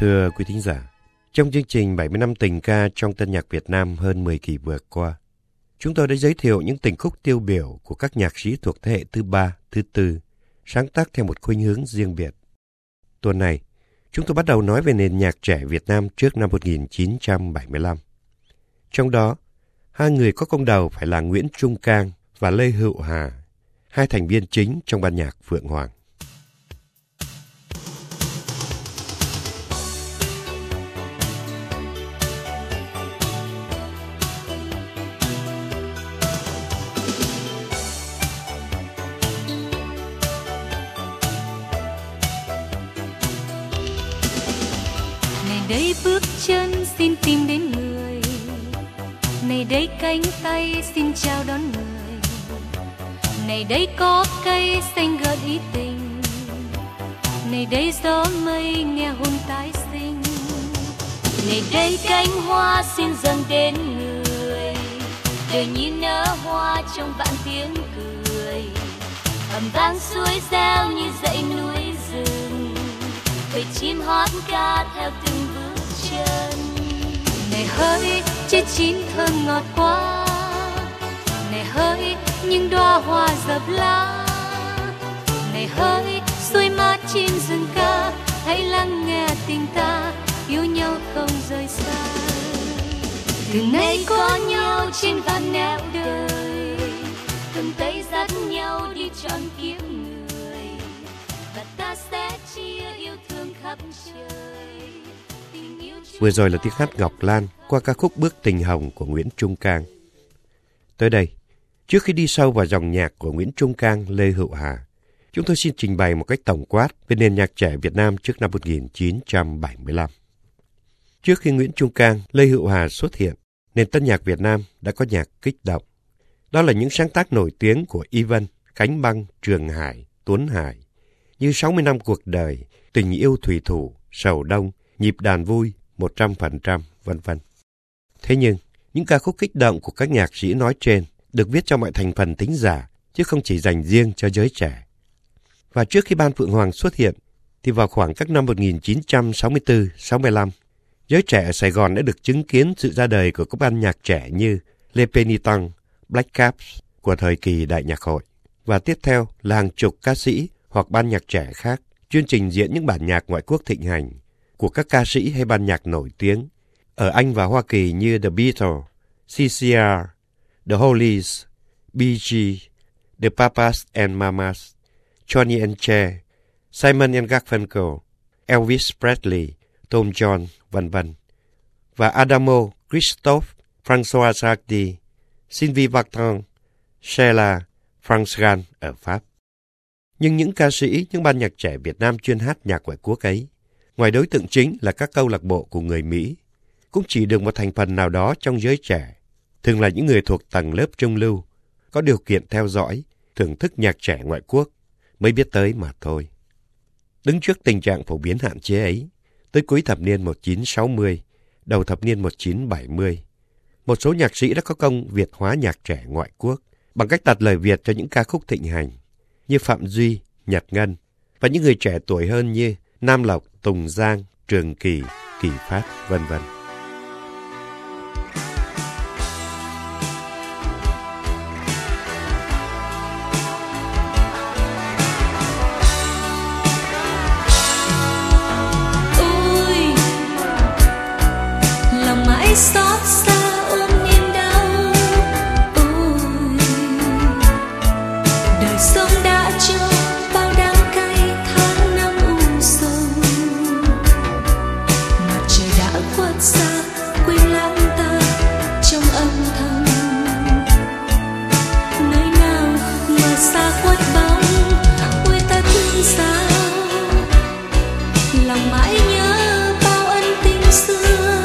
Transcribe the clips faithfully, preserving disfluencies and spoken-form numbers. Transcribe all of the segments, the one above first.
Thưa quý thính giả, trong chương trình bảy mươi năm tình ca trong tân nhạc Việt Nam hơn mười kỳ vừa qua, chúng tôi đã giới thiệu những tình khúc tiêu biểu của các nhạc sĩ thuộc thế hệ thứ ba, thứ tư, sáng tác theo một khuynh hướng riêng biệt. Tuần này, chúng tôi bắt đầu nói về nền nhạc trẻ Việt Nam trước năm một nghìn chín trăm bảy mươi lăm. Trong đó, hai người có công đầu phải là Nguyễn Trung Cang và Lê Hữu Hà, hai thành viên chính trong ban nhạc Phượng Hoàng. Đây bước chân xin tìm đến người, này đây cánh tay xin chào đón người, này đây có cây xanh gợi ý tình, này đây gió mây nghe hôn tái sinh, này đây cánh hoa xin dâng đến người, đời như nở hoa trong vạn tiếng cười, ầm vang suối reo như dãy núi rừng, bầy chim hót ca theo từng bước. Này hỡi trái chín thơm ngọt quá, này hỡi những đóa hoa rợp lá, này hỡi xuôi mát trên rừng ca, hãy lắng nghe tình ta yêu nhau không rời xa. Từ nay có nhau trên vạn nẻo đời, cầm tay dắt nhau đi trọn kiếp người, và ta sẽ chia yêu thương khắp trời. Vừa rồi là tiếng hát Ngọc Lan qua ca khúc Bước Tình Hồng của Nguyễn Trung Cang. Tới đây, trước khi đi sâu vào dòng nhạc của Nguyễn Trung Cang, Lê Hữu Hà, chúng tôi xin trình bày một cách tổng quát về nền nhạc trẻ Việt Nam trước năm một nghìn chín trăm bảy mươi lăm. Trước khi Nguyễn Trung Cang, Lê Hữu Hà xuất hiện, nền tân nhạc Việt Nam đã có nhạc kích động. Đó là những sáng tác nổi tiếng của Y Vân, Khánh, Băng, Trường, Hải, Tuấn Hải, như sáu mươi năm cuộc đời, Tình yêu thủy thủ, Sầu đông, Nhịp đàn vui, một trăm phần trăm, vân vân. Thế nhưng, những ca khúc kích động của các nhạc sĩ nói trên được viết cho mọi thành phần thính giả, chứ không chỉ dành riêng cho giới trẻ. Và trước khi ban Phượng Hoàng xuất hiện, thì vào khoảng các năm một nghìn chín trăm sáu mươi tư sáu mươi lăm, giới trẻ ở Sài Gòn đã được chứng kiến sự ra đời của các ban nhạc trẻ như Les Penitents, Black Caps của thời kỳ Đại Nhạc Hội. Và tiếp theo là hàng chục ca sĩ hoặc ban nhạc trẻ khác chuyên trình diễn những bản nhạc ngoại quốc thịnh hành của các ca sĩ hay ban nhạc nổi tiếng ở Anh và Hoa Kỳ như The Beatles, xê xê rờ, The Hollies, bê giê, The Papas and Mamas, Johnny and Cher, Simon and Garfunkel, Elvis Presley, Tom Jones, vân vân. Và Adamo, Christophe, Françoise Hardy, Sylvie Vartan, Sheila, France Gall ở Pháp. Nhưng những ca sĩ, những ban nhạc trẻ Việt Nam chuyên hát nhạc ngoại quốc ấy, ngoài đối tượng chính là các câu lạc bộ của người Mỹ, cũng chỉ được một thành phần nào đó trong giới trẻ, thường là những người thuộc tầng lớp trung lưu, có điều kiện theo dõi, thưởng thức nhạc trẻ ngoại quốc, mới biết tới mà thôi. Đứng trước tình trạng phổ biến hạn chế ấy, tới cuối thập niên một nghìn chín trăm sáu mươi, đầu thập niên một nghìn chín trăm bảy mươi, một số nhạc sĩ đã có công Việt hóa nhạc trẻ ngoại quốc bằng cách đặt lời Việt cho những ca khúc thịnh hành, như Phạm Duy, Nhật Ngân, và những người trẻ tuổi hơn như Nam Lộc, Tùng Giang, Trường Kỳ, Kỳ Phát, vân vân. Ôi, lòng mãi xót xa ôm niềm đau. Ôi, đời sống đã cho bao đắng cay. Xa quên lãng ta trong âm thầm, nơi nào mà xa khuất bóng, ôi ta thương xa, lòng mãi nhớ bao ân tình xưa.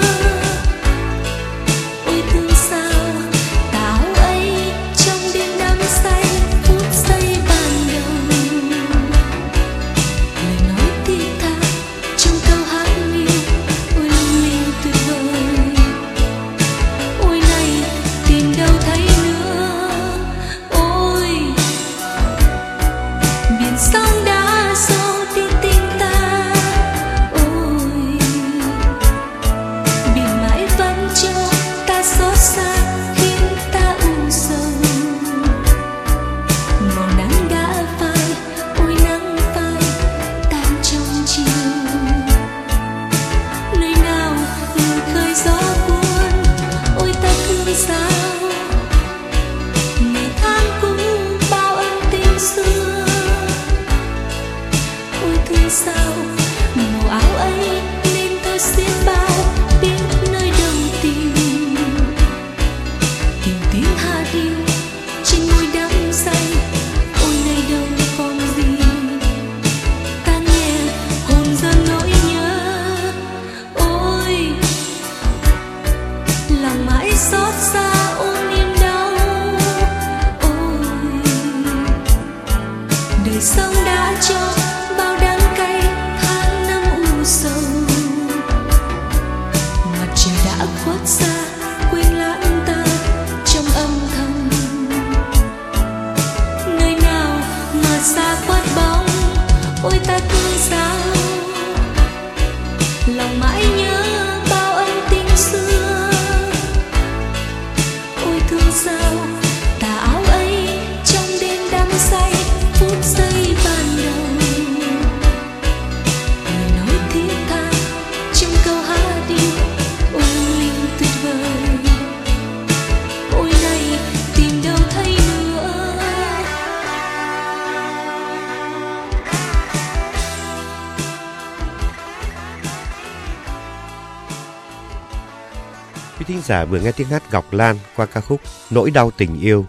Quý thính giả vừa nghe tiếng hát Ngọc Lan qua ca khúc Nỗi Đau Tình Yêu.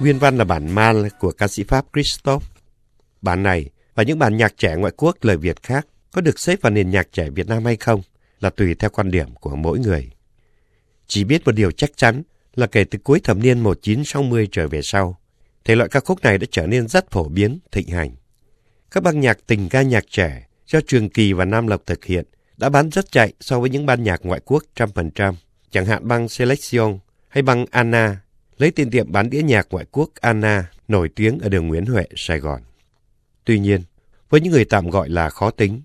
Nguyên văn là bản Mal của ca sĩ Pháp Christophe. Bản này và những bản nhạc trẻ ngoại quốc lời Việt khác có được xếp vào nền nhạc trẻ Việt Nam hay không là tùy theo quan điểm của mỗi người. Chỉ biết một điều chắc chắn là kể từ cuối thập niên một chín sáu mươi trở về sau, thể loại ca khúc này đã trở nên rất phổ biến, thịnh hành. Các ban nhạc tình ca nhạc trẻ do Trường Kỳ và Nam Lộc thực hiện đã bán rất chạy so với những ban nhạc ngoại quốc trăm phần trăm, chẳng hạn băng Selection hay băng Anna, lấy tên tiệm bán đĩa nhạc ngoại quốc Anna nổi tiếng ở đường Nguyễn Huệ, Sài Gòn. Tuy nhiên, với những người tạm gọi là khó tính,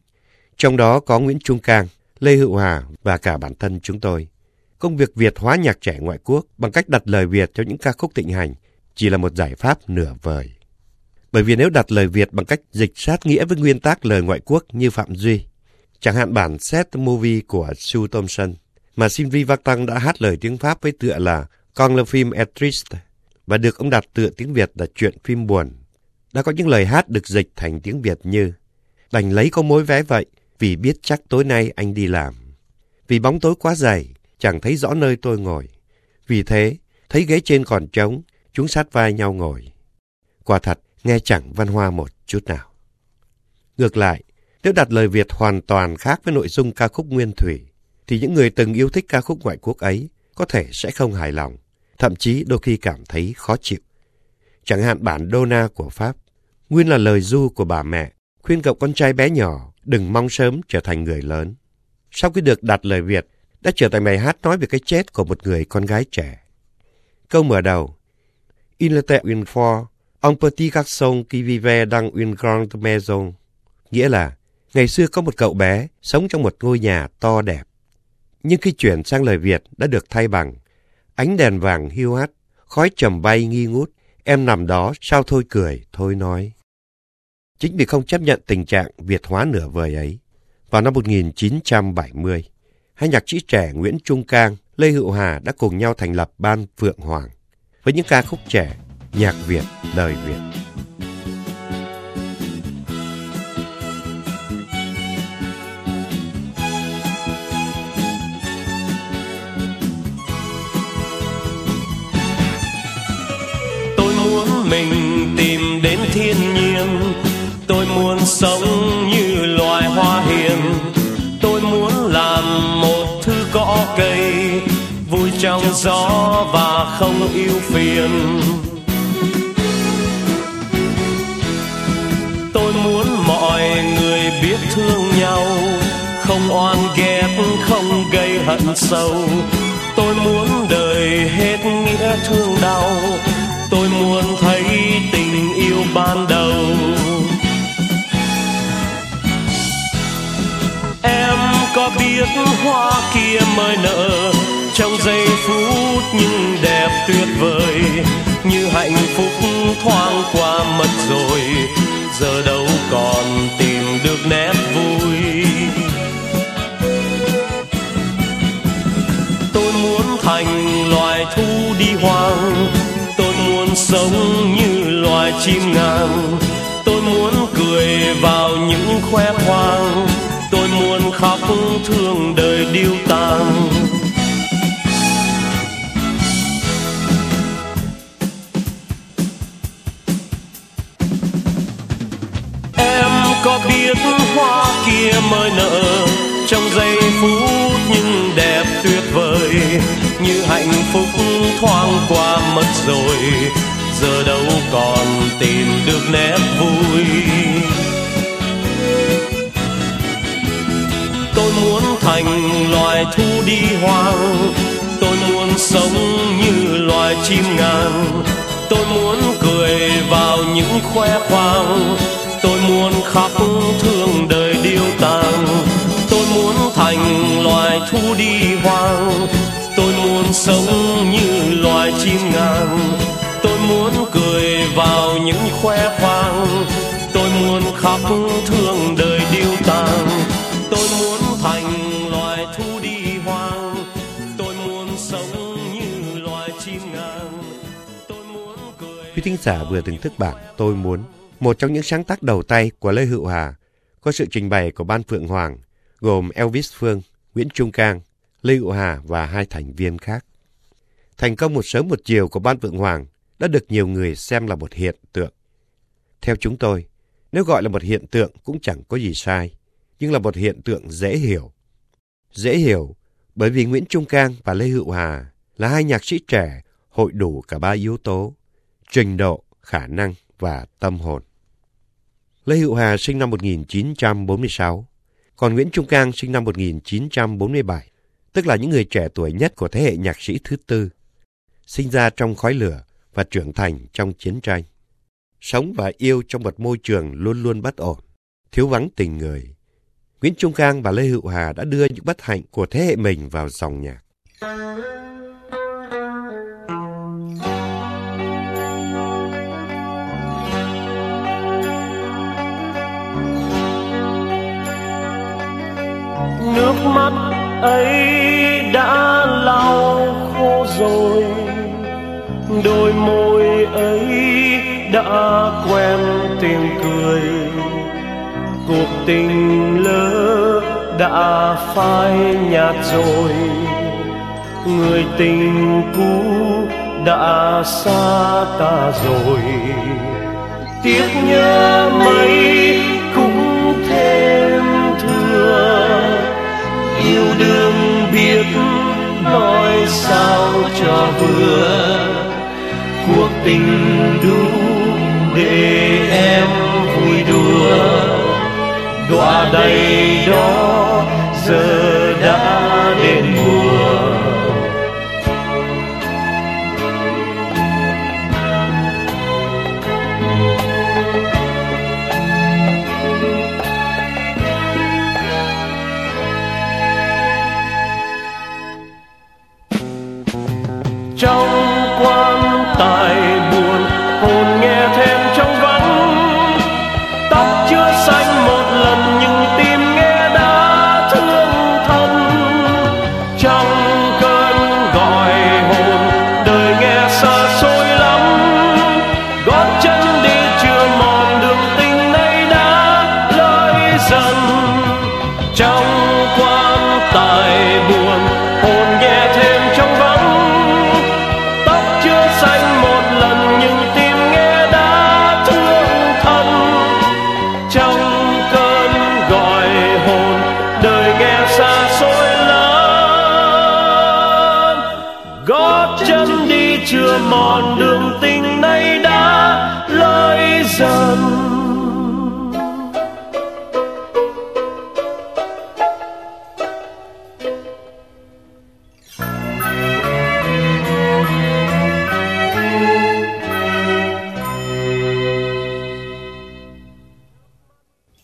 trong đó có Nguyễn Trung Cang, Lê Hữu Hà và cả bản thân chúng tôi, công việc Việt hóa nhạc trẻ ngoại quốc bằng cách đặt lời Việt cho những ca khúc thịnh hành chỉ là một giải pháp nửa vời. Bởi vì nếu đặt lời Việt bằng cách dịch sát nghĩa với nguyên tác lời ngoại quốc như Phạm Duy, chẳng hạn bản Set Movie của Sue Thompson, mà Sylvie Vartan đã hát lời tiếng Pháp với tựa là Con le film est triste và được ông đặt tựa tiếng Việt là Chuyện phim buồn, đã có những lời hát được dịch thành tiếng Việt như Đành lấy có mối vé vậy vì biết chắc tối nay anh đi làm, vì bóng tối quá dày chẳng thấy rõ nơi tôi ngồi, vì thế thấy ghế trên còn trống chúng sát vai nhau ngồi. Quả thật nghe chẳng văn hoa một chút nào. Ngược lại, nếu đặt lời Việt hoàn toàn khác với nội dung ca khúc nguyên thủy thì những người từng yêu thích ca khúc ngoại quốc ấy có thể sẽ không hài lòng, thậm chí đôi khi cảm thấy khó chịu. Chẳng hạn bản Donna của Pháp, nguyên là lời du của bà mẹ khuyên cậu con trai bé nhỏ đừng mong sớm trở thành người lớn, sau khi được đặt lời Việt đã trở thành bài hát nói về cái chết của một người con gái trẻ. Câu mở đầu Il était une fois un petit garçon qui vivait dans une grande maison, nghĩa là ngày xưa có một cậu bé sống trong một ngôi nhà to đẹp, nhưng khi chuyển sang lời Việt đã được thay bằng ánh đèn vàng hiu hắt, khói trầm bay nghi ngút, em nằm đó sao thôi cười thôi nói. Chính vì không chấp nhận tình trạng Việt hóa nửa vời ấy, vào năm một chín bảy mươi, hai nhạc sĩ trẻ Nguyễn Trung Cang, Lê Hữu Hà đã cùng nhau thành lập ban Phượng Hoàng với những ca khúc trẻ, nhạc Việt, lời Việt. Tôi muốn mình tìm đến thiên nhiên, tôi muốn sống như loài hoa hiền, tôi muốn làm một thứ cỏ cây vui trong gió và không ưu phiền. Tôi muốn mọi người biết thương nhau, không oan ghét, không gây hận sâu. Tôi muốn đời hết nghĩa thương đau, tôi muốn thấy tình yêu ban đầu. Em có biết hoa kia mới nở trong giây phút nhưng đẹp tuyệt vời, như hạnh phúc thoáng qua mất rồi, giờ đâu còn tìm được nét vui. Tôi muốn thành loài thú đi hoang, tôi muốn sống như loài chim ngang, tôi muốn cười vào những khoe khoang, tôi muốn khóc thương đời điêu tàn. Có biết hoa kia mới nở trong giây phút nhưng đẹp tuyệt vời, như hạnh phúc thoáng qua mất rồi, giờ đâu còn tìm được nét vui. Tôi muốn thành loài thú đi hoang, tôi muốn sống như loài chim ngang, tôi muốn cười vào những khoe khoang, tôi muốn khóc thương đời điêu tàn. Tôi muốn thành loài thú đi hoang, tôi muốn sống như loài chim ngang, tôi muốn cười vào những khoe khoang, tôi muốn khóc thương đời điêu tàn. Tôi muốn thành loài thú đi hoang, tôi muốn sống như loài chim ngang, tôi muốn cười. Quý thính giả vừa thưởng thức bản Tôi Muốn, một trong những sáng tác đầu tay của Lê Hữu Hà, có sự trình bày của ban Phượng Hoàng gồm Elvis Phương, Nguyễn Trung Cang, Lê Hữu Hà và hai thành viên khác. Thành công một sớm một chiều của ban Phượng Hoàng đã được nhiều người xem là một hiện tượng. Theo chúng tôi, nếu gọi là một hiện tượng cũng chẳng có gì sai, nhưng là một hiện tượng dễ hiểu. Dễ hiểu bởi vì Nguyễn Trung Cang và Lê Hữu Hà là hai nhạc sĩ trẻ hội đủ cả ba yếu tố: trình độ, khả năng và tâm hồn. Lê Hữu Hà sinh năm một nghìn chín trăm bốn mươi sáu, còn Nguyễn Trung Cang sinh năm một nghìn chín trăm bốn mươi bảy, tức là những người trẻ tuổi nhất của thế hệ nhạc sĩ thứ tư, sinh ra trong khói lửa và trưởng thành trong chiến tranh. Sống và yêu trong một môi trường luôn luôn bất ổn, thiếu vắng tình người. Nguyễn Trung Cang và Lê Hữu Hà đã đưa những bất hạnh của thế hệ mình vào dòng nhạc. Nước mắt ấy đã lau khô rồi, đôi môi ấy đã quen tiếng cười, cuộc tình lỡ đã phai nhạt rồi, người tình cũ đã xa ta rồi, tiếc nhớ mấy cũng thêm thưa, yêu đương biết nói sao cho vừa, cuộc tình đủ để em vui đùa, đọa đầy đó giờ đã đến mùa. Trong quan tài buồn, hồn nghe thêm trong vắng, tóc chưa xanh một lần nhưng tim nghe đã thương thân, trong cơn gọi hồn đời nghe xa xôi lắm, gót chân đi chưa mòn đường tình nay đã lối dần, trong quan tài buồn hồn nghe thêm trong vắng, chưa mòn đường tình nay đã lối dần.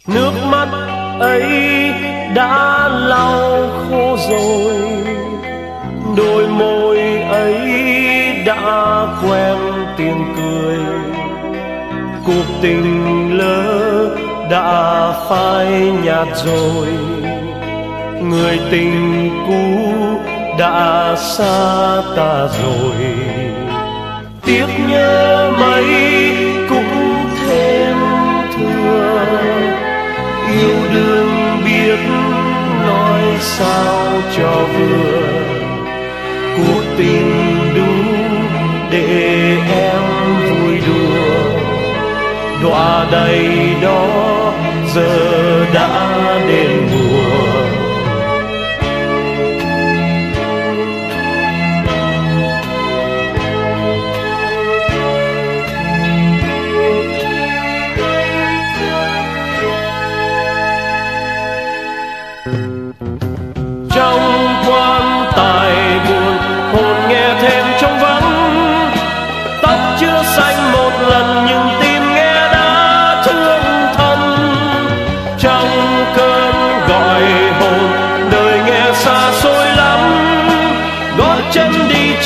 Nước mắt ấy đã lau khô rồi, đôi môi ấy đã quen tiếng cười, cuộc tình lỡ đã phai nhạt rồi, người tình cũ đã xa ta rồi, tiếc nhớ mấy cũng thêm thưa, yêu đương biết nói sao cho vừa, cuộc tình để em vui đùa, đọa đầy đó giờ đã đến mùa.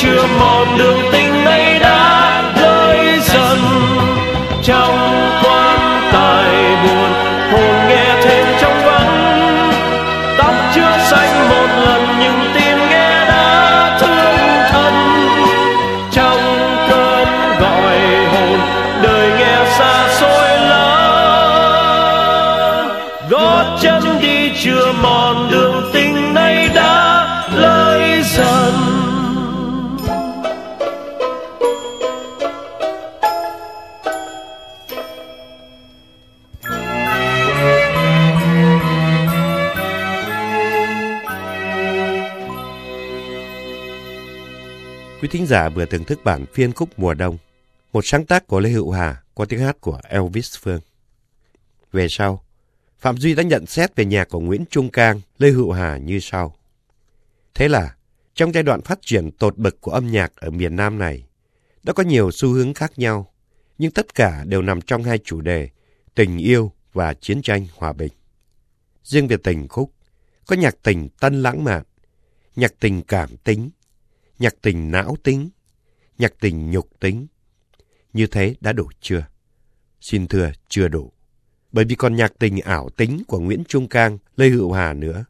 Chưa mòn đường tình nay đã lối dần, trong quan tài buồn hồn nghe thêm trong vắng, tóc chưa xanh một lần nhưng tim nghe đã thương thân, trong cơn gọi hồn đời nghe xa xôi lắm, gót chân đi chưa mòn đường tình nay đã lối Quý thính giả vừa thưởng thức bản phiên khúc Mùa Đông, một sáng tác của Lê Hữu Hà có tiếng hát của Elvis Phương. Về sau, Phạm Duy đã nhận xét về nhạc của Nguyễn Trung Cang, Lê Hữu Hà như sau. Thế là, trong giai đoạn phát triển tột bậc của âm nhạc ở miền Nam này, đã có nhiều xu hướng khác nhau, nhưng tất cả đều nằm trong hai chủ đề tình yêu và chiến tranh hòa bình. Riêng về tình khúc, có nhạc tình tân lãng mạn, nhạc tình cảm tính, nhạc tình não tính, nhạc tình nhục tính. Như thế đã đủ chưa? Xin thưa, chưa đủ. Bởi vì còn nhạc tình ảo tính của Nguyễn Trung Cang, Lê Hữu Hà nữa.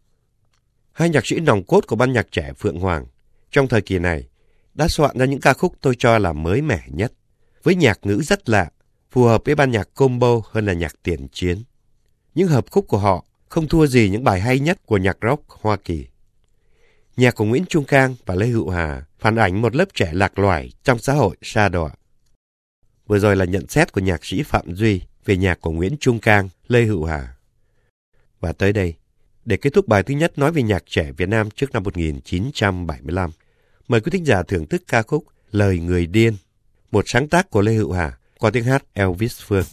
Hai nhạc sĩ nòng cốt của ban nhạc trẻ Phượng Hoàng trong thời kỳ này đã soạn ra những ca khúc tôi cho là mới mẻ nhất, với nhạc ngữ rất lạ, phù hợp với ban nhạc combo hơn là nhạc tiền chiến. Những hợp khúc của họ không thua gì những bài hay nhất của nhạc rock Hoa Kỳ. Nhạc của Nguyễn Trung Cang và Lê Hữu Hà phản ảnh một lớp trẻ lạc loài trong xã hội sa đọa. Vừa rồi là nhận xét của nhạc sĩ Phạm Duy về nhạc của Nguyễn Trung Cang, Lê Hữu Hà. Và tới đây, để kết thúc bài thứ nhất nói về nhạc trẻ Việt Nam trước năm một nghìn chín trăm bảy mươi lăm, mời quý thính giả thưởng thức ca khúc Lời Người Điên, một sáng tác của Lê Hữu Hà qua tiếng hát Elvis Phương.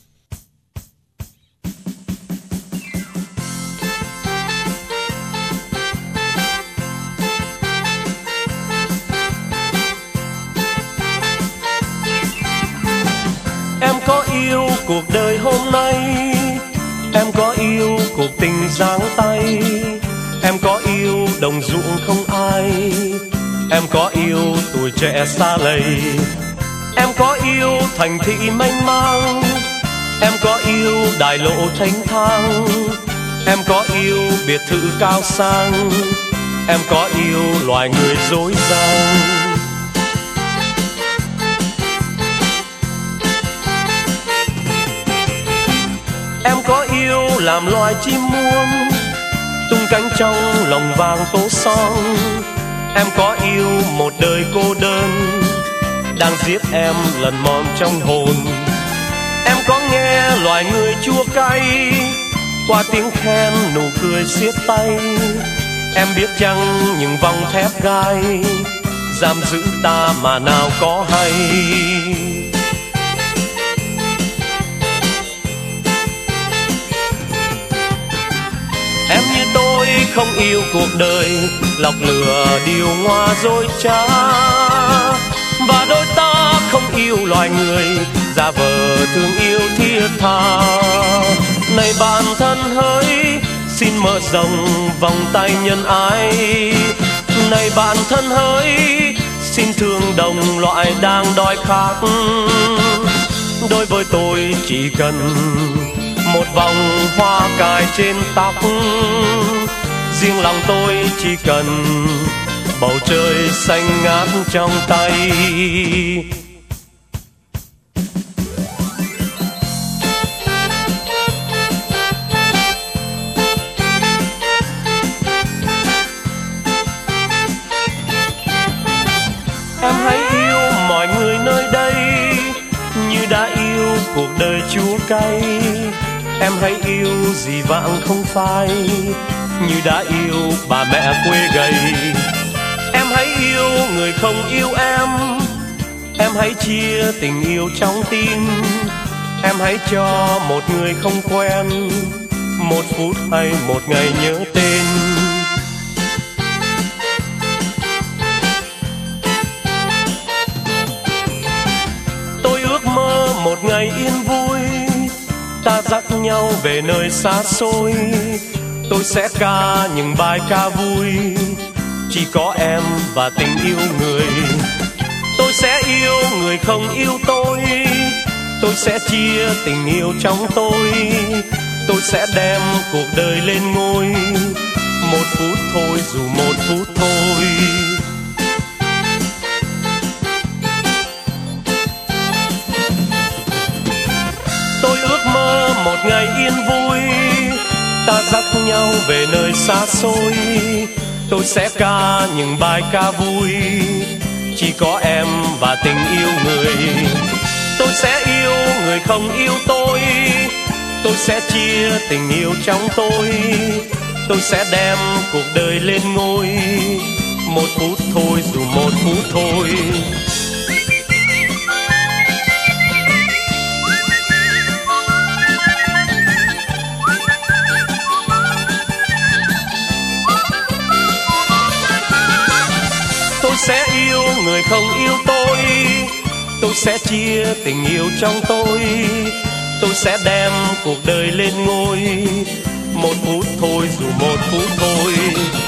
Em có yêu cuộc đời hôm nay, em có yêu cuộc tình giáng tay, em có yêu đồng ruộng không ai, em có yêu tuổi trẻ xa lầy, em có yêu thành thị mênh mang, em có yêu đại lộ thênh thang, em có yêu biệt thự cao sang, em có yêu loài người dối gian. Em có yêu làm loài chim muông tung cánh trong lòng vàng tố son, em có yêu một đời cô đơn đang giết em lần mòn trong hồn, em có nghe loài người chua cay qua tiếng khen nụ cười xiết tay, em biết chăng những vòng thép gai giam giữ ta mà nào có hay. Em như tôi không yêu cuộc đời lọc lừa điều hoa dối trá, và đôi ta không yêu loài người giả vờ thương yêu thiết tha. Này bạn thân hỡi, xin mở rộng vòng tay nhân ái, này bạn thân hỡi, xin thương đồng loại đang đói khát. Đối với tôi chỉ cần một vòng hoa cài trên tóc, riêng lòng tôi chỉ cần bầu trời xanh ngát trong tay. Em hãy yêu mọi người nơi đây như đã yêu cuộc đời chua cay, em hãy yêu gì vãng không phai như đã yêu bà mẹ quê gầy, em hãy yêu người không yêu em, em hãy chia tình yêu trong tim, em hãy cho một người không quen một phút hay một ngày nhớ tên. Tôi ước mơ một ngày yên vui, ta dắt nhau về nơi xa xôi, tôi sẽ ca những bài ca vui chỉ có em và tình yêu người. Tôi sẽ yêu người không yêu tôi, tôi sẽ chia tình yêu trong tôi, tôi sẽ đem cuộc đời lên ngôi một phút thôi, dù một phút thôi. Tôi ước mơ một ngày yên vui, ta dắt nhau về nơi xa xôi, tôi sẽ ca những bài ca vui chỉ có em và tình yêu người. Tôi sẽ yêu người không yêu tôi, tôi sẽ chia tình yêu trong tôi, tôi sẽ đem cuộc đời lên ngôi một phút thôi, dù một phút thôi. Tôi sẽ yêu người không yêu tôi, tôi sẽ chia tình yêu trong tôi, tôi sẽ đem cuộc đời lên ngôi. Một phút thôi, dù một phút thôi.